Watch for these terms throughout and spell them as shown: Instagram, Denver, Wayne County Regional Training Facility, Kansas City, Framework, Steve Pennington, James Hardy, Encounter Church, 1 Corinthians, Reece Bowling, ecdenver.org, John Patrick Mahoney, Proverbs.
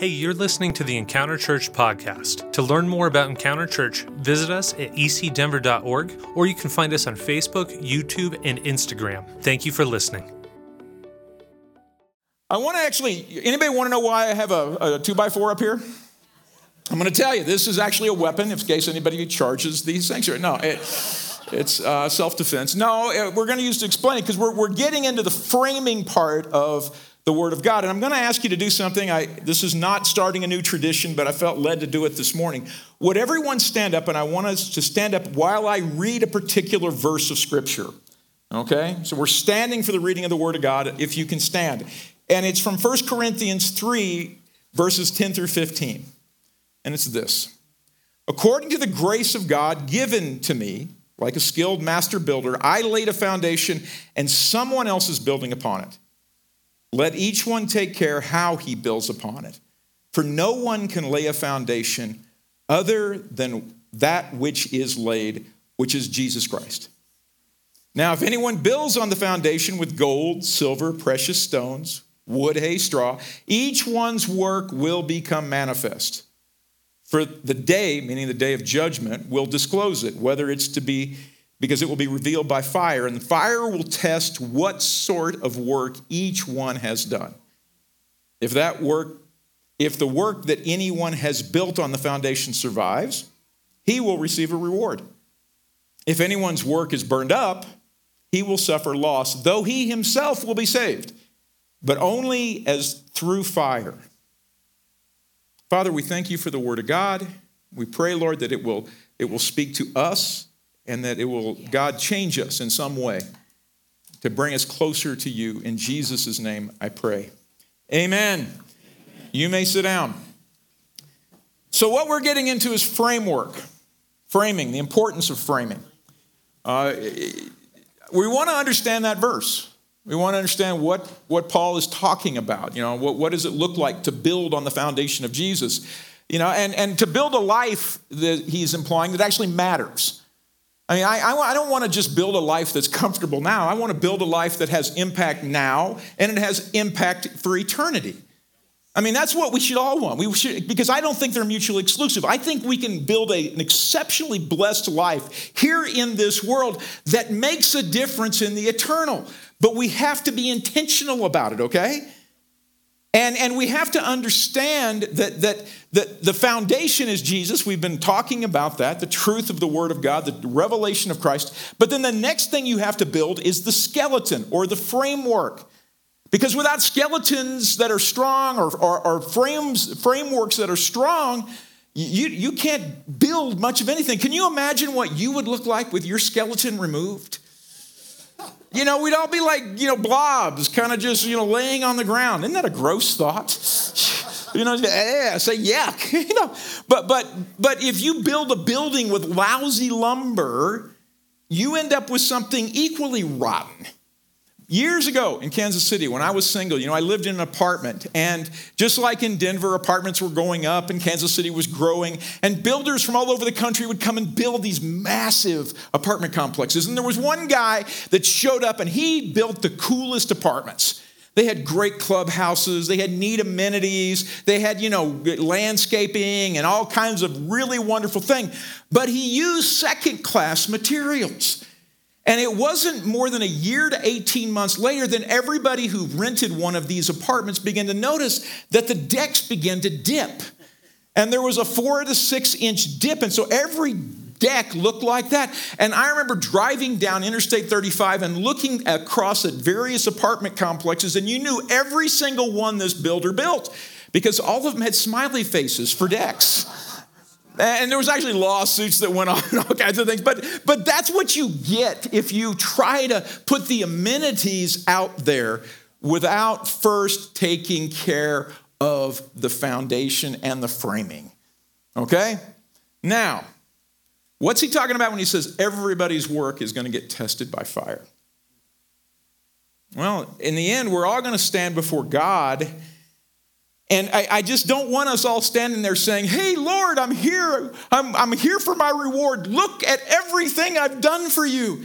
Hey, you're listening to the Encounter Church podcast. To learn more about Encounter Church, visit us at ecdenver.org, or you can find us on Facebook, YouTube, and Instagram. Thank you for listening. I want to anybody want to know why I have a 2x4 up here? I'm going to tell you, this is actually a weapon in case anybody charges the sanctuary. No, it's self-defense. No, we're going to use to explain it because we're getting into the framing part of the Word of God. And I'm going to ask you to do something. This is not starting a new tradition, but I felt led to do it this morning. Would everyone stand up? And I want us to stand up while I read a particular verse of Scripture. Okay? So we're standing for the reading of the Word of God, if you can stand. And it's from 1 Corinthians 3, verses 10 through 15. And it's this. According to the grace of God given to me, like a skilled master builder, I laid a foundation and someone else is building upon it. Let each one take care how he builds upon it. For no one can lay a foundation other than that which is laid, which is Jesus Christ. Now, if anyone builds on the foundation with gold, silver, precious stones, wood, hay, straw, each one's work will become manifest. For the day, meaning the day of judgment, will disclose it, because it will be revealed by fire, and the fire will test what sort of work each one has done. If the work that anyone has built on the foundation survives, he will receive a reward. If anyone's work is burned up, he will suffer loss, though he himself will be saved, but only as through fire. Father, we thank you for the Word of God. We pray, Lord, that it will speak to us, and that it will, God, change us in some way to bring us closer to you. In Jesus' name, I pray. Amen. You may sit down. So what we're getting into is framing, the importance of framing. We want to understand that verse. We want to understand what Paul is talking about. You know, what does it look like to build on the foundation of Jesus? You know, and to build a life that he's implying that actually matters. I mean, I don't want to just build a life that's comfortable now. I want to build a life that has impact now, and it has impact for eternity. I mean, that's what we should all want. Because I don't think they're mutually exclusive. I think we can build an exceptionally blessed life here in this world that makes a difference in the eternal. But we have to be intentional about it, okay? And we have to understand that the foundation is Jesus. We've been talking about that, the truth of the Word of God, the revelation of Christ. But then the next thing you have to build is the skeleton or the framework. Because without skeletons that are strong or frameworks that are strong, you can't build much of anything. Can you imagine what you would look like with your skeleton removed? You know, we'd all be like, you know, blobs, kind of just, you know, laying on the ground. Isn't that a gross thought? You know, say yuck. You know, but if you build a building with lousy lumber, you end up with something equally rotten. Years ago in Kansas City, when I was single, you know, I lived in an apartment. And just like in Denver, apartments were going up and Kansas City was growing. And builders from all over the country would come and build these massive apartment complexes. And there was one guy that showed up and he built the coolest apartments. They had great clubhouses. They had neat amenities. They had, you know, landscaping and all kinds of really wonderful things. But he used second-class materials. And it wasn't more than a year to 18 months later than everybody who rented one of these apartments began to notice that the decks began to dip. And there was a 4 to 6 inch dip. And so every deck looked like that. And I remember driving down Interstate 35 and looking across at various apartment complexes. And you knew every single one this builder built because all of them had smiley faces for decks. And there was actually lawsuits that went on and all kinds of things. But that's what you get if you try to put the amenities out there without first taking care of the foundation and the framing. Okay? Now, what's he talking about when he says everybody's work is going to get tested by fire? Well, in the end, we're all going to stand before God. And I just don't want us all standing there saying, hey, Lord, I'm here. I'm here for my reward. Look at everything I've done for you.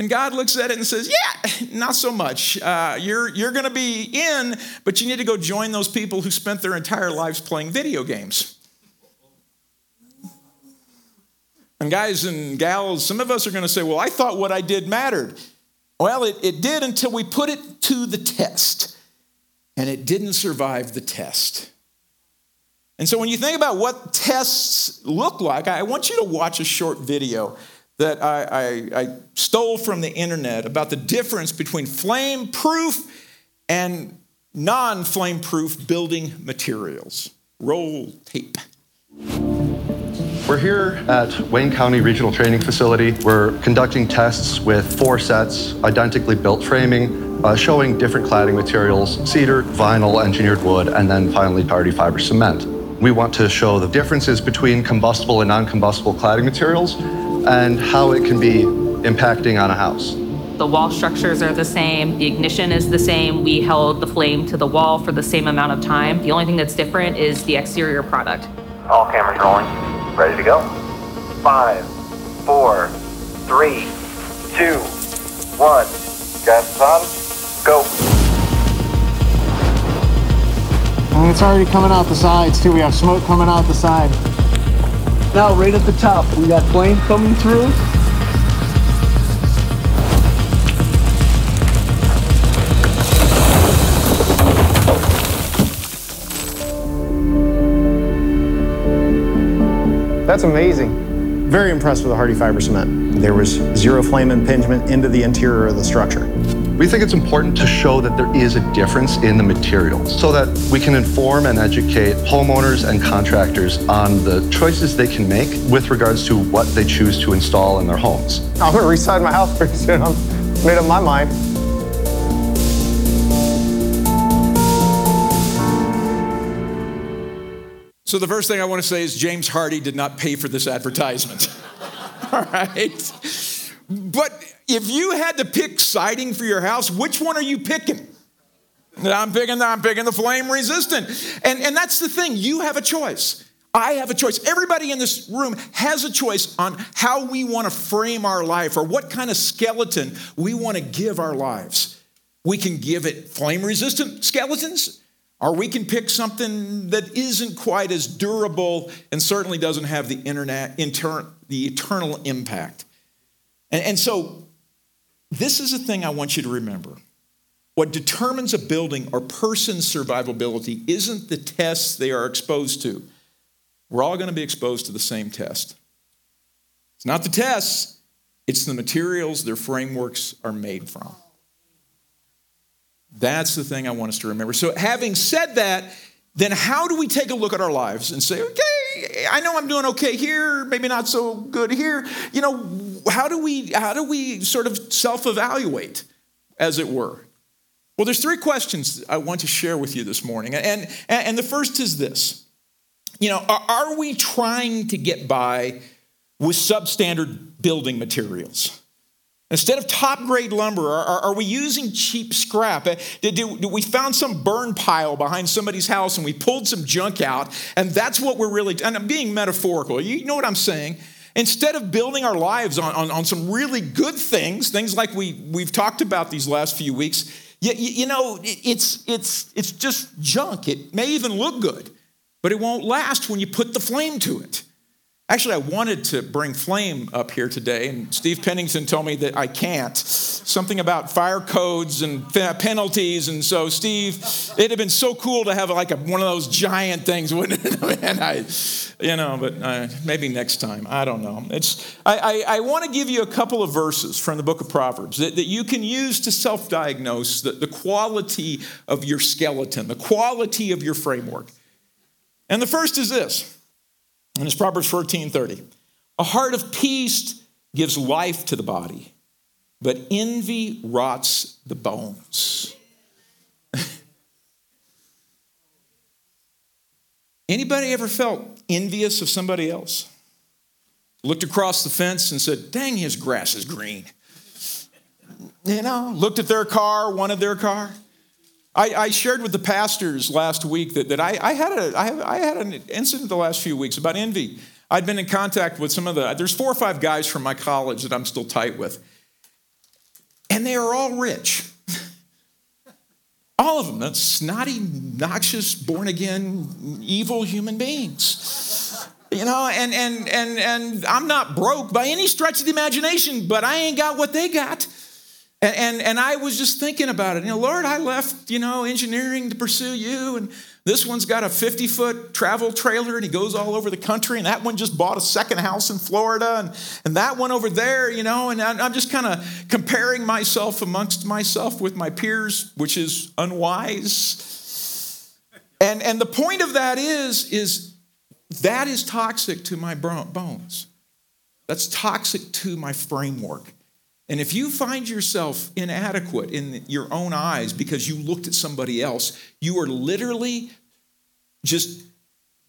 And God looks at it and says, yeah, not so much. You're going to be in, but you need to go join those people who spent their entire lives playing video games. And guys and gals, some of us are going to say, well, I thought what I did mattered. Well, it did until we put it to the test. And it didn't survive the test. And so when you think about what tests look like, I want you to watch a short video that I stole from the internet about the difference between flame-proof and non-flame-proof building materials. Roll tape. We're here at Wayne County Regional Training Facility. We're conducting tests with 4 sets, identically built framing, showing different cladding materials, cedar, vinyl, engineered wood, and then finally tardy fiber cement. We want to show the differences between combustible and non-combustible cladding materials and how it can be impacting on a house. The wall structures are the same, the ignition is the same. We held the flame to the wall for the same amount of time. The only thing that's different is the exterior product. All cameras rolling. Ready to go? 5, 4, 3, 2, 1. Gas on, go. And it's already coming out the sides too. We have smoke coming out the side. Now right at the top, we got flame coming through. That's amazing. Very impressed with the Hardy fiber cement. There was 0 flame impingement into the interior of the structure. We think it's important to show that there is a difference in the materials so that we can inform and educate homeowners and contractors on the choices they can make with regards to what they choose to install in their homes. I'm gonna reside my house pretty soon. I've made up my mind. So the first thing I want to say is James Hardy did not pay for this advertisement, all right? But if you had to pick siding for your house, which one are you picking? I'm picking the flame resistant. And that's the thing, you have a choice. I have a choice. Everybody in this room has a choice on how we want to frame our life or what kind of skeleton we want to give our lives. We can give it flame resistant skeletons, or we can pick something that isn't quite as durable and certainly doesn't have the eternal impact. And so this is a thing I want you to remember. What determines a building or person's survivability isn't the tests they are exposed to. We're all going to be exposed to the same test. It's not the tests, it's the materials their frameworks are made from. That's the thing I want us to remember. So having said that, then how do we take a look at our lives and say, okay, I know I'm doing okay here, maybe not so good here. You know, how do we sort of self-evaluate, as it were? Well, there's 3 questions I want to share with you this morning. And the first is this. You know, are we trying to get by with substandard building materials? Instead of top-grade lumber, are we using cheap scrap? We found some burn pile behind somebody's house and we pulled some junk out, and that's what we're really, and I'm being metaphorical, you know what I'm saying? Instead of building our lives on some really good things like we've talked about these last few weeks, you know, it's just junk. It may even look good, but it won't last when you put the flame to it. Actually, I wanted to bring flame up here today, and Steve Pennington told me that I can't. Something about fire codes and penalties, and so Steve, it'd have been so cool to have like one of those giant things, wouldn't it? And but maybe next time. I don't know. I want to give you a couple of verses from the book of Proverbs that you can use to self-diagnose the quality of your skeleton, the quality of your framework. And the first is this. And it's Proverbs 14:30. A heart of peace gives life to the body, but envy rots the bones. Anybody ever felt envious of somebody else? Looked across the fence and said, dang, his grass is green. You know, looked at their car, wanted their car. I shared with the pastors last week that I had an incident the last few weeks about envy. I'd been in contact with there's 4 or 5 guys from my college that I'm still tight with. And they are all rich. All of them, those snotty, noxious, born-again, evil human beings. You know, and I'm not broke by any stretch of the imagination, but I ain't got what they got. And I was just thinking about it. You know, Lord, I left, you know, engineering to pursue you, and this one's got a 50-foot travel trailer, and he goes all over the country, and that one just bought a second house in Florida, and that one over there, you know, and I'm just kind of comparing myself amongst myself with my peers, which is unwise. And the point of that is that is toxic to my bones. That's toxic to my framework. And if you find yourself inadequate in your own eyes because you looked at somebody else, you are literally just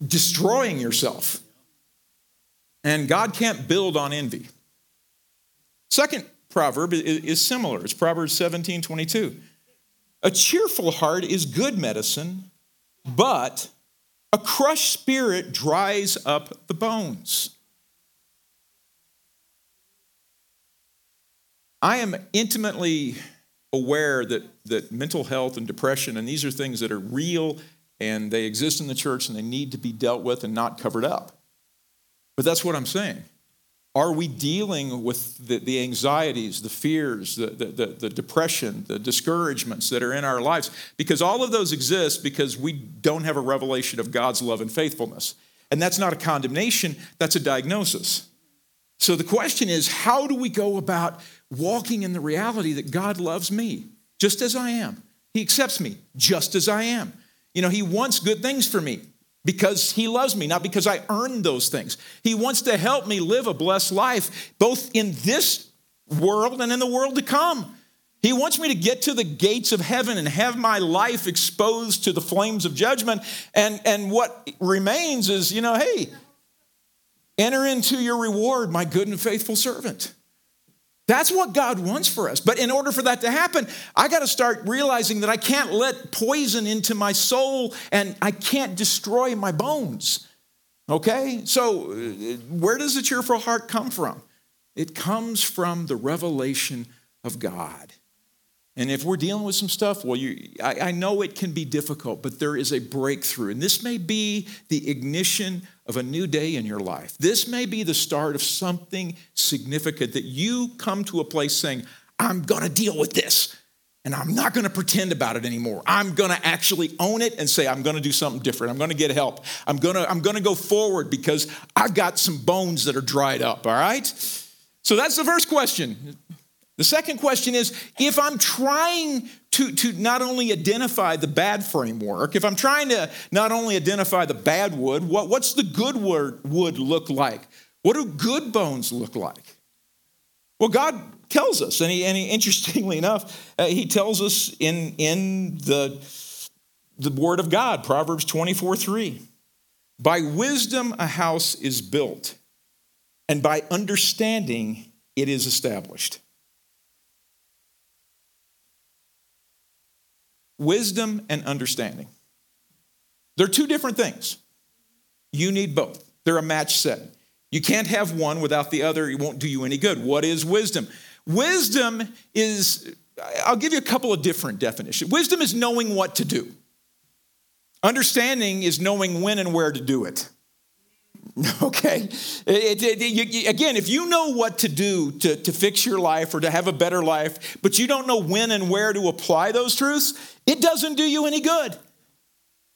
destroying yourself. And God can't build on envy. Second proverb is similar. It's Proverbs 17:22. A cheerful heart is good medicine, but a crushed spirit dries up the bones. I am intimately aware that mental health and depression, and these are things that are real, and they exist in the church, and they need to be dealt with and not covered up. But that's what I'm saying. Are we dealing with the anxieties, the fears, the depression, the discouragements that are in our lives? Because all of those exist because we don't have a revelation of God's love and faithfulness. And that's not a condemnation, that's a diagnosis. So the question is, how do we go about walking in the reality that God loves me just as I am? He accepts me just as I am. You know, he wants good things for me because he loves me, not because I earned those things. He wants to help me live a blessed life, both in this world and in the world to come. He wants me to get to the gates of heaven and have my life exposed to the flames of judgment. And what remains is, you know, hey, enter into your reward, my good and faithful servant. That's what God wants for us. But in order for that to happen, I got to start realizing that I can't let poison into my soul and I can't destroy my bones. Okay? So where does the cheerful heart come from? It comes from the revelation of God. And if we're dealing with some stuff, well, I know it can be difficult, but there is a breakthrough. And this may be the ignition of a new day in your life. This may be the start of something significant that you come to a place saying, I'm going to deal with this, and I'm not going to pretend about it anymore. I'm going to actually own it and say, I'm going to do something different. I'm going to get help. I'm going to go forward because I've got some bones that are dried up, all right? So that's the first question. The second question is, if I'm trying to not only identify the bad framework, if I'm trying to not only identify the bad wood, what's the good wood look like? What do good bones look like? Well, God tells us, and he interestingly enough, he tells us in the Word of God, Proverbs 24:3, by wisdom a house is built, and by understanding it is established. Wisdom and understanding. They're two different things. You need both. They're a match set. You can't have one without the other. It won't do you any good. What is wisdom? Wisdom is, I'll give you a couple of different definitions. Wisdom is knowing what to do. Understanding is knowing when and where to do it. Okay? Again, if you know what to do to fix your life or to have a better life, but you don't know when and where to apply those truths, it doesn't do you any good.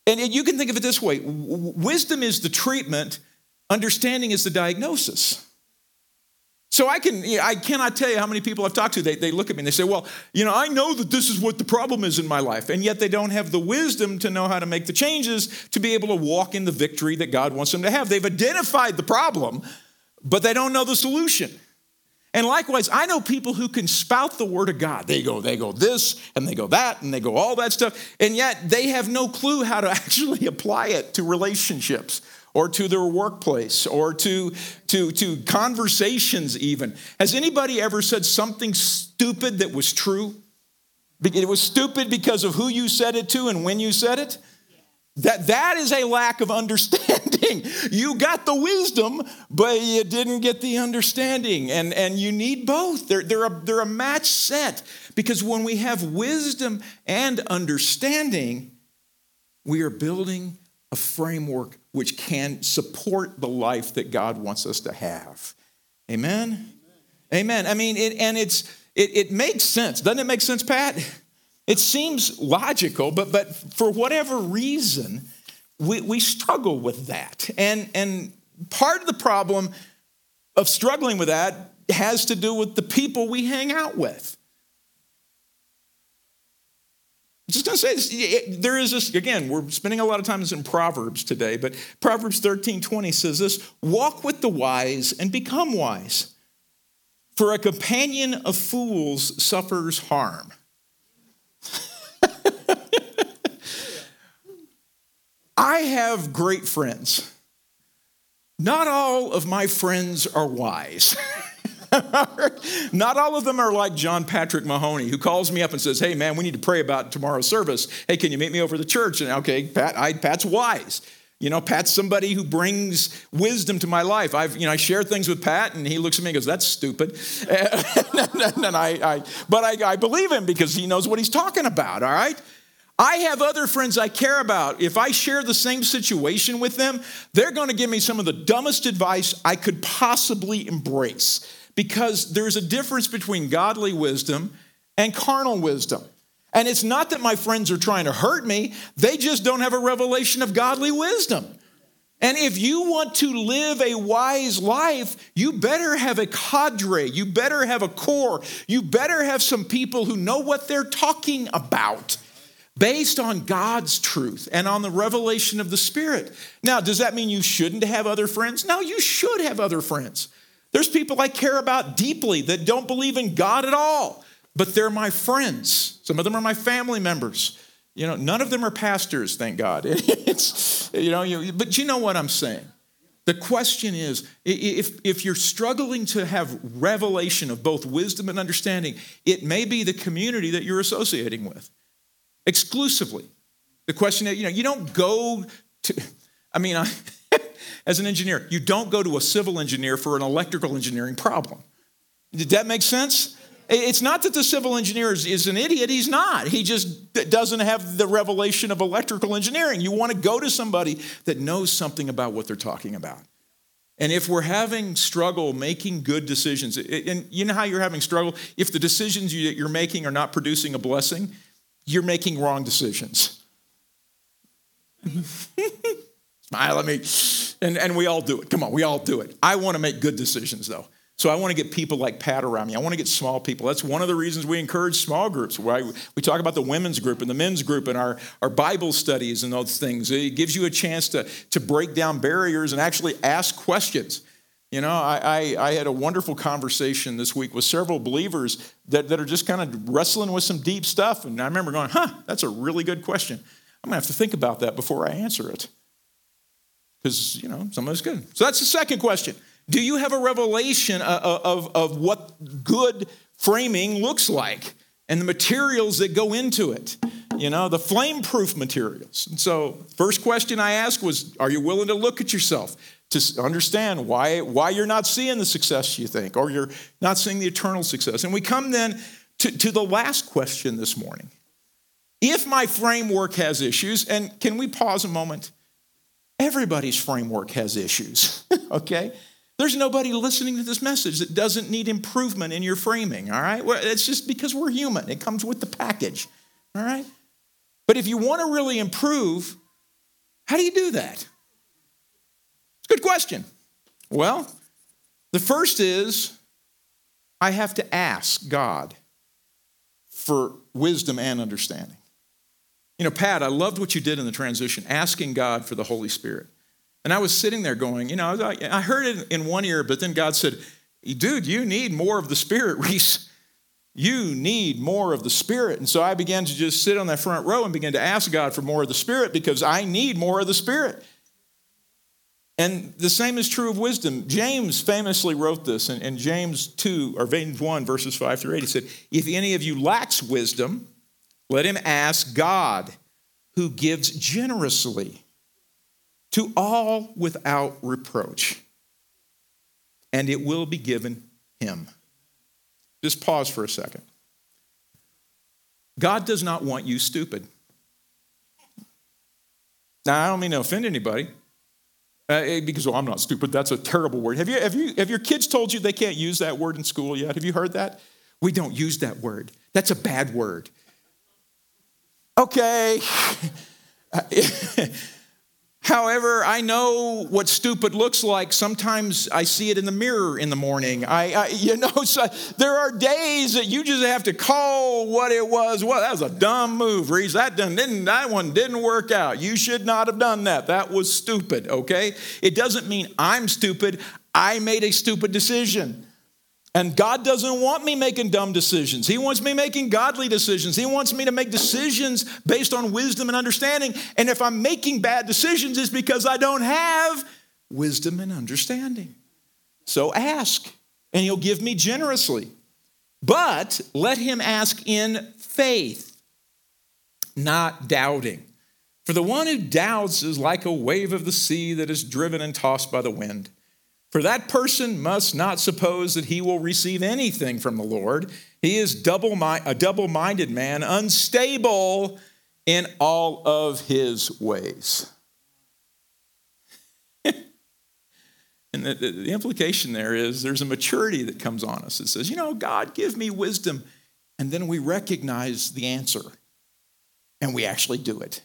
And you can think of it this way. Wisdom is the treatment. Understanding is the diagnosis. So I cannot tell you how many people I've talked to. They look at me and they say, well, you know, I know that this is what the problem is in my life. And yet they don't have the wisdom to know how to make the changes to be able to walk in the victory that God wants them to have. They've identified the problem, but they don't know the solution. And likewise, I know people who can spout the word of God. They go this, and they go that, and they go all that stuff. And yet they have no clue how to actually apply it to relationships, or to their workplace, or to conversations even. Has anybody ever said something stupid that was true? It was stupid because of who you said it to and when you said it? That is a lack of understanding. You got the wisdom, but you didn't get the understanding. And you need both. They're a match set. Because when we have wisdom and understanding, we are building a framework which can support the life that God wants us to have. Amen? Amen. I mean, it makes sense. Doesn't it make sense, Pat? It seems logical, but for whatever reason, we struggle with that. And part of the problem of struggling with that has to do with the people we hang out with. I'm just going to say this. There is this, again, we're spending a lot of time in Proverbs today, but Proverbs 13:20 says this: walk with the wise and become wise, for a companion of fools suffers harm. I have great friends. Not all of my friends are wise. Not all of them are like John Patrick Mahoney, who calls me up and says, hey, man, we need to pray about tomorrow's service. Hey, can you meet me over the church? And okay, Pat's wise. You know, Pat's somebody who brings wisdom to my life. I share things with Pat, and he looks at me and goes, that's stupid. But I believe him because he knows what he's talking about, all right? I have other friends I care about. If I share the same situation with them, they're going to give me some of the dumbest advice I could possibly embrace, because there's a difference between godly wisdom and carnal wisdom. And it's not that my friends are trying to hurt me. They just don't have a revelation of godly wisdom. And if you want to live a wise life, you better have a cadre. You better have a core. You better have some people who know what they're talking about, based on God's truth and on the revelation of the Spirit. Now, does that mean you shouldn't have other friends? No, you should have other friends. There's people I care about deeply that don't believe in God at all, but they're my friends. Some of them are my family members. You know, none of them are pastors, thank God. But you know what I'm saying. The question is, if you're struggling to have revelation of both wisdom and understanding, it may be the community that you're associating with exclusively. The question is, you don't go to, as an engineer, you don't go to a civil engineer for an electrical engineering problem. Did that make sense? It's not that the civil engineer is an idiot. He's not. He just doesn't have the revelation of electrical engineering. You want to go to somebody that knows something about what they're talking about. And if we're having struggle making good decisions, and you know how you're having struggle? If the decisions that you're making are not producing a blessing, you're making wrong decisions. Smile at me. And we all do it. Come on, we all do it. I want to make good decisions, though. So I want to get people like Pat around me. I want to get small people. That's one of the reasons we encourage small groups. Right? We talk about the women's group and the men's group and our Bible studies and those things. It gives you a chance to break down barriers and actually ask questions. You know, I had a wonderful conversation this week with several believers that are just kind of wrestling with some deep stuff. And I remember going, that's a really good question. I'm going to have to think about that before I answer it. Because, some of it's good. So that's the second question. Do you have a revelation of what good framing looks like and the materials that go into it? The flame-proof materials. And so first question I asked was, are you willing to look at yourself? To understand why you're not seeing the success you think, or you're not seeing the eternal success. And we come then to the last question this morning. If my framework has issues, and can we pause a moment? Everybody's framework has issues, okay? There's nobody listening to this message that doesn't need improvement in your framing, all right? Well, it's just because we're human. It comes with the package, all right? But if you want to really improve, how do you do that? Good question. Well, the first is I have to ask God for wisdom and understanding. Pat, I loved what you did in the transition, asking God for the Holy Spirit. And I was sitting there going, I heard it in one ear, but then God said, dude, you need more of the Spirit, Reese. You need more of the Spirit. And so I began to just sit on that front row and began to ask God for more of the Spirit, because I need more of the Spirit. And the same is true of wisdom. James famously wrote this in James 1, verses 5 through 8. He said, if any of you lacks wisdom, let him ask God, who gives generously to all without reproach, and it will be given him." Just pause for a second. God does not want you stupid. Now, I don't mean to offend anybody, because, "Oh, I'm not stupid." That's a terrible word. Have your kids told you they can't use that word in school yet? Have you heard that? "We don't use that word. That's a bad word." Okay. However, I know what stupid looks like. Sometimes I see it in the mirror in the morning. So there are days that you just have to call what it was. "Well, that was a dumb move, Reese. That one didn't work out. You should not have done that. That was stupid," okay? It doesn't mean I'm stupid. I made a stupid decision. And God doesn't want me making dumb decisions. He wants me making godly decisions. He wants me to make decisions based on wisdom and understanding. And if I'm making bad decisions, it's because I don't have wisdom and understanding. So ask, and he'll give me generously. But let him ask in faith, not doubting. For the one who doubts is like a wave of the sea that is driven and tossed by the wind. For that person must not suppose that he will receive anything from the Lord. He is a double-minded man, unstable in all of his ways. And the implication there is there's a maturity that comes on us. It says, "God, give me wisdom." And then we recognize the answer, and we actually do it.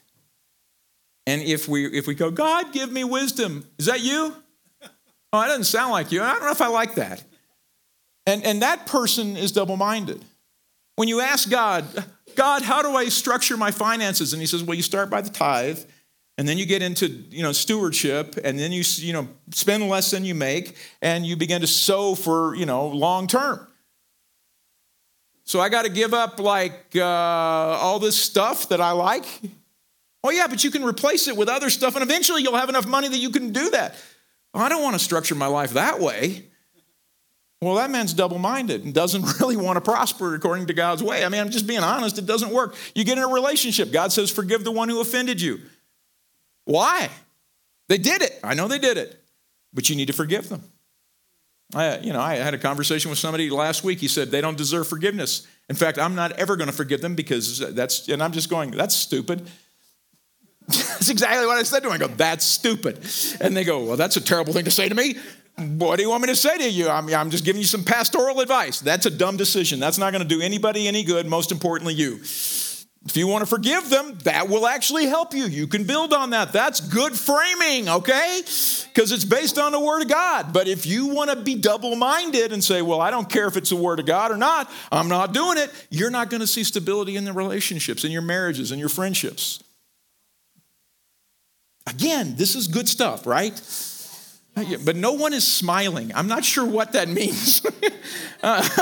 And if we go, "God, give me wisdom," is that you? "Oh, that doesn't sound like you. I don't know if I like that." And that person is double-minded. When you ask God, how do I structure my finances? And he says, "Well, you start by the tithe, and then you get into stewardship, and then you spend less than you make, and you begin to sow for long term." So I got to give up all this stuff that I like. "Oh yeah, but you can replace it with other stuff, and eventually you'll have enough money that you can do that." "I don't want to structure my life that way." Well, that man's double-minded and doesn't really want to prosper according to God's way. I mean, I'm just being honest. It doesn't work. You get in a relationship. God says, "Forgive the one who offended you." Why? They did it. I know they did it. But you need to forgive them. I had a conversation with somebody last week. He said, "They don't deserve forgiveness. In fact, I'm not ever going to forgive them because that's," and I'm just going, "That's stupid." That's exactly what I said to him. I go, "That's stupid." And they go, "Well, that's a terrible thing to say to me." What do you want me to say to you? I'm just giving you some pastoral advice. That's a dumb decision. That's not going to do anybody any good, most importantly you. If you want to forgive them, that will actually help you. You can build on that. That's good framing, okay? Because it's based on the Word of God. But if you want to be double-minded and say, "Well, I don't care if it's the Word of God or not, I'm not doing it," you're not going to see stability in the relationships, in your marriages, in your friendships. Again, this is good stuff, right? But no one is smiling. I'm not sure what that means. Not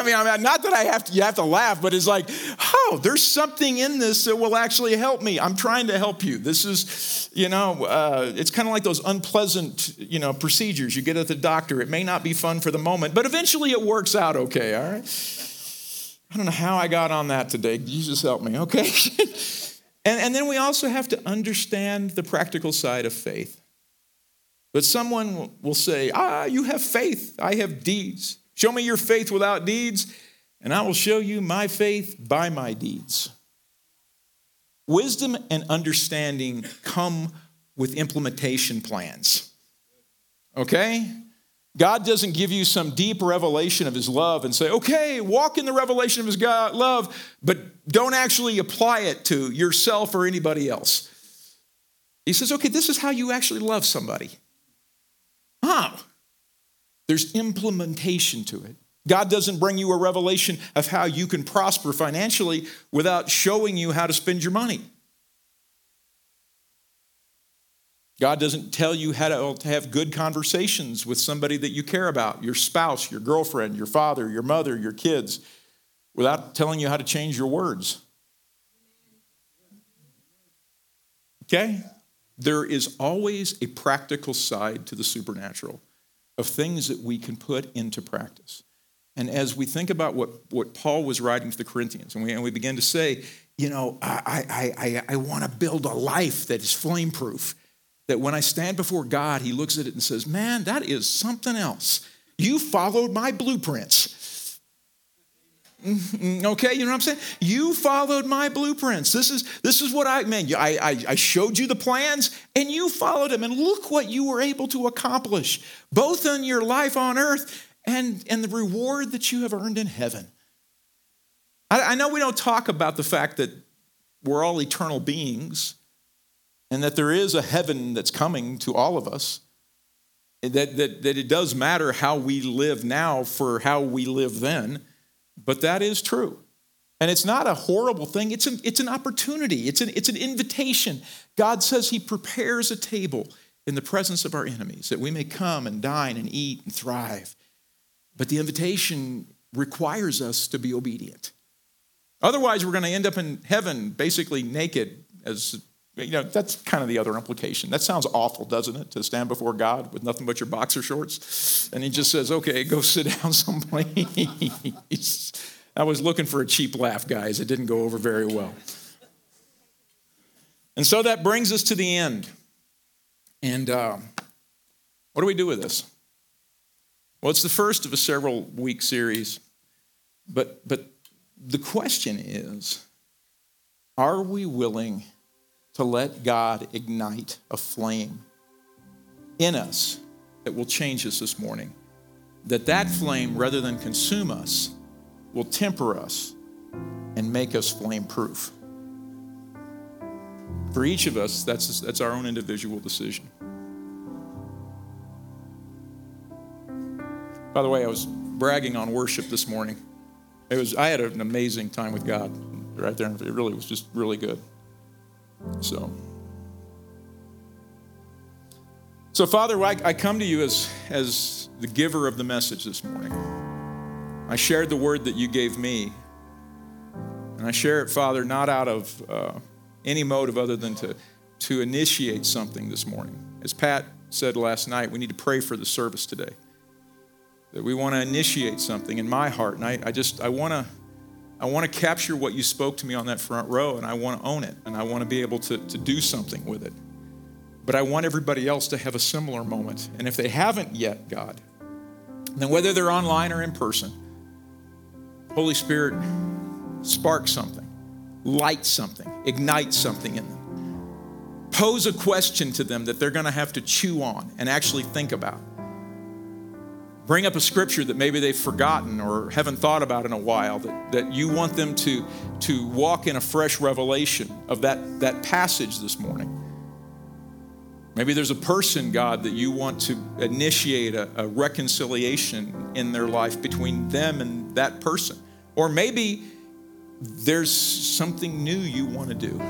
that you have to laugh, but it's like, oh, there's something in this that will actually help me. I'm trying to help you. This is, it's kind of like those unpleasant, procedures you get at the doctor. It may not be fun for the moment, but eventually it works out okay, all right? I don't know how I got on that today. You just help me, okay? And then we also have to understand the practical side of faith. But someone will say, "You have faith. I have deeds. Show me your faith without deeds, and I will show you my faith by my deeds." Wisdom and understanding come with implementation plans. Okay? God doesn't give you some deep revelation of his love and say, "Okay, walk in the revelation of his love, but don't actually apply it to yourself or anybody else." He says, "Okay, this is how you actually love somebody." Oh, there's implementation to it. God doesn't bring you a revelation of how you can prosper financially without showing you how to spend your money. God doesn't tell you how to have good conversations with somebody that you care about, your spouse, your girlfriend, your father, your mother, your kids, without telling you how to change your words. Okay? There is always a practical side to the supernatural of things that we can put into practice. And as we think about what Paul was writing to the Corinthians, and we begin to say, you know, I want to build a life that is flame-proof, that when I stand before God, he looks at it and says, man, that is something else. You followed my blueprints. Okay, you know what I'm saying? You followed my blueprints. This is what I meant. I showed you the plans, and you followed them, and look what you were able to accomplish, both in your life on earth and the reward that you have earned in heaven. I know we don't talk about the fact that we're all eternal beings and that there is a heaven that's coming to all of us, that it does matter how we live now for how we live then, but that is true. And it's not a horrible thing. It's an opportunity. It's an invitation. God says he prepares a table in the presence of our enemies that we may come and dine and eat and thrive. But the invitation requires us to be obedient. Otherwise, we're going to end up in heaven basically naked. As you know, that's kind of the other implication. That sounds awful, doesn't it? To stand before God with nothing but your boxer shorts, and he just says, "Okay, go sit down someplace." I was looking for a cheap laugh, guys. It didn't go over very well. And so that brings us to the end. And what do we do with this? Well, it's the first of a several-week series, but. The question is, are we willing to let God ignite a flame in us that will change us this morning? That flame, rather than consume us, will temper us and make us flame-proof. For each of us, that's our own individual decision. By the way, I was bragging on worship this morning. I had an amazing time with God right there. It really was just really good. So Father, I come to you as the giver of the message this morning. I shared the word that you gave me. And I share it, Father, not out of any motive other than to initiate something this morning. As Pat said last night, we need to pray for the service today. That we want to initiate something in my heart, and I want to capture what you spoke to me on that front row, and I want to own it, and I want to be able to do something with it. But I want everybody else to have a similar moment, and if they haven't yet, God, then whether they're online or in person, Holy Spirit, spark something, light something, ignite something in them. Pose a question to them that they're going to have to chew on and actually think about. Bring up a scripture that maybe they've forgotten or haven't thought about in a while, that you want them to walk in a fresh revelation of that passage this morning. Maybe there's a person, God, that you want to initiate a reconciliation in their life between them and that person. Or maybe there's something new you want to do.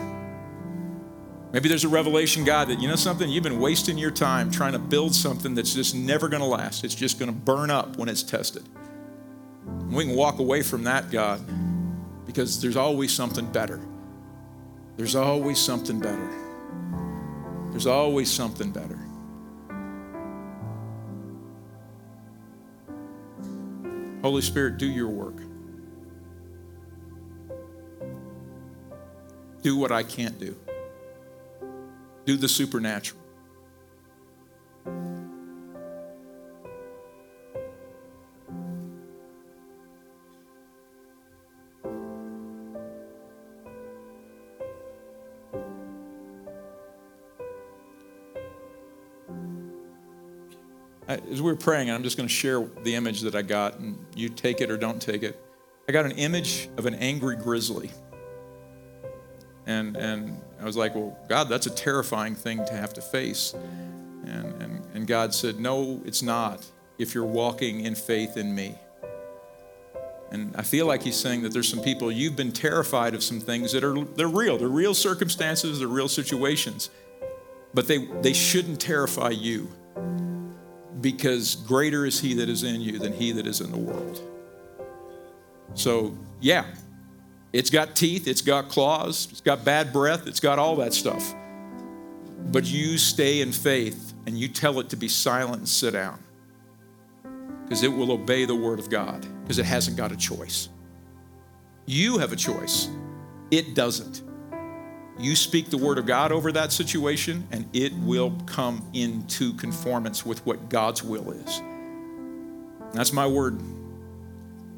Maybe there's a revelation, God, that, you know something, you've been wasting your time trying to build something that's just never going to last. It's just going to burn up when it's tested. And we can walk away from that, God, because there's always something better. There's always something better. There's always something better. Holy Spirit, do your work. Do what I can't do. Do the supernatural. As we were praying, I'm just going to share the image that I got, and you take it or don't take it. I got an image of an angry grizzly. And I was like, well, God, that's a terrifying thing to have to face. And God said, no, it's not, if you're walking in faith in me. And I feel like he's saying that there's some people, you've been terrified of some things they're real. They're real circumstances, they're real situations. But they shouldn't terrify you, because greater is he that is in you than he that is in the world. So, yeah. It's got teeth, it's got claws, it's got bad breath, it's got all that stuff. But you stay in faith and you tell it to be silent and sit down, because it will obey the word of God, because it hasn't got a choice. You have a choice It doesn't. You speak the word of God over that situation, and it will come into conformance with what God's will is. That's my word.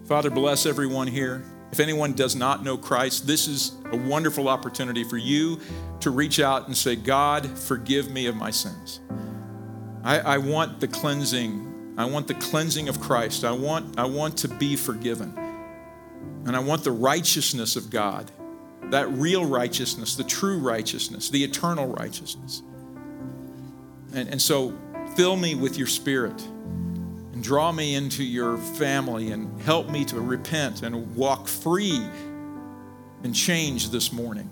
Father, bless everyone here. If anyone does not know Christ, this is a wonderful opportunity for you to reach out and say, God, forgive me of my sins. I want the cleansing. I want the cleansing of Christ. I want to be forgiven. And I want the righteousness of God, that real righteousness, the true righteousness, the eternal righteousness. And so fill me with your Spirit and draw me into your family and help me to repent and walk free and change this morning,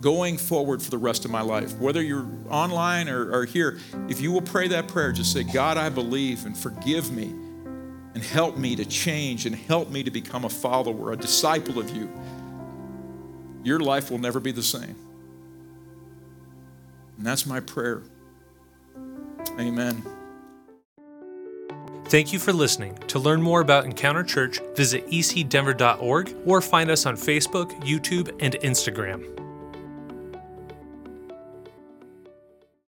going forward for the rest of my life. Whether you're online or here, if you will pray that prayer, just say, God, I believe, and forgive me and help me to change and help me to become a follower, a disciple of you. Your life will never be the same. And that's my prayer. Amen. Thank you for listening. To learn more about Encounter Church, visit ecdenver.org or find us on Facebook, YouTube, and Instagram.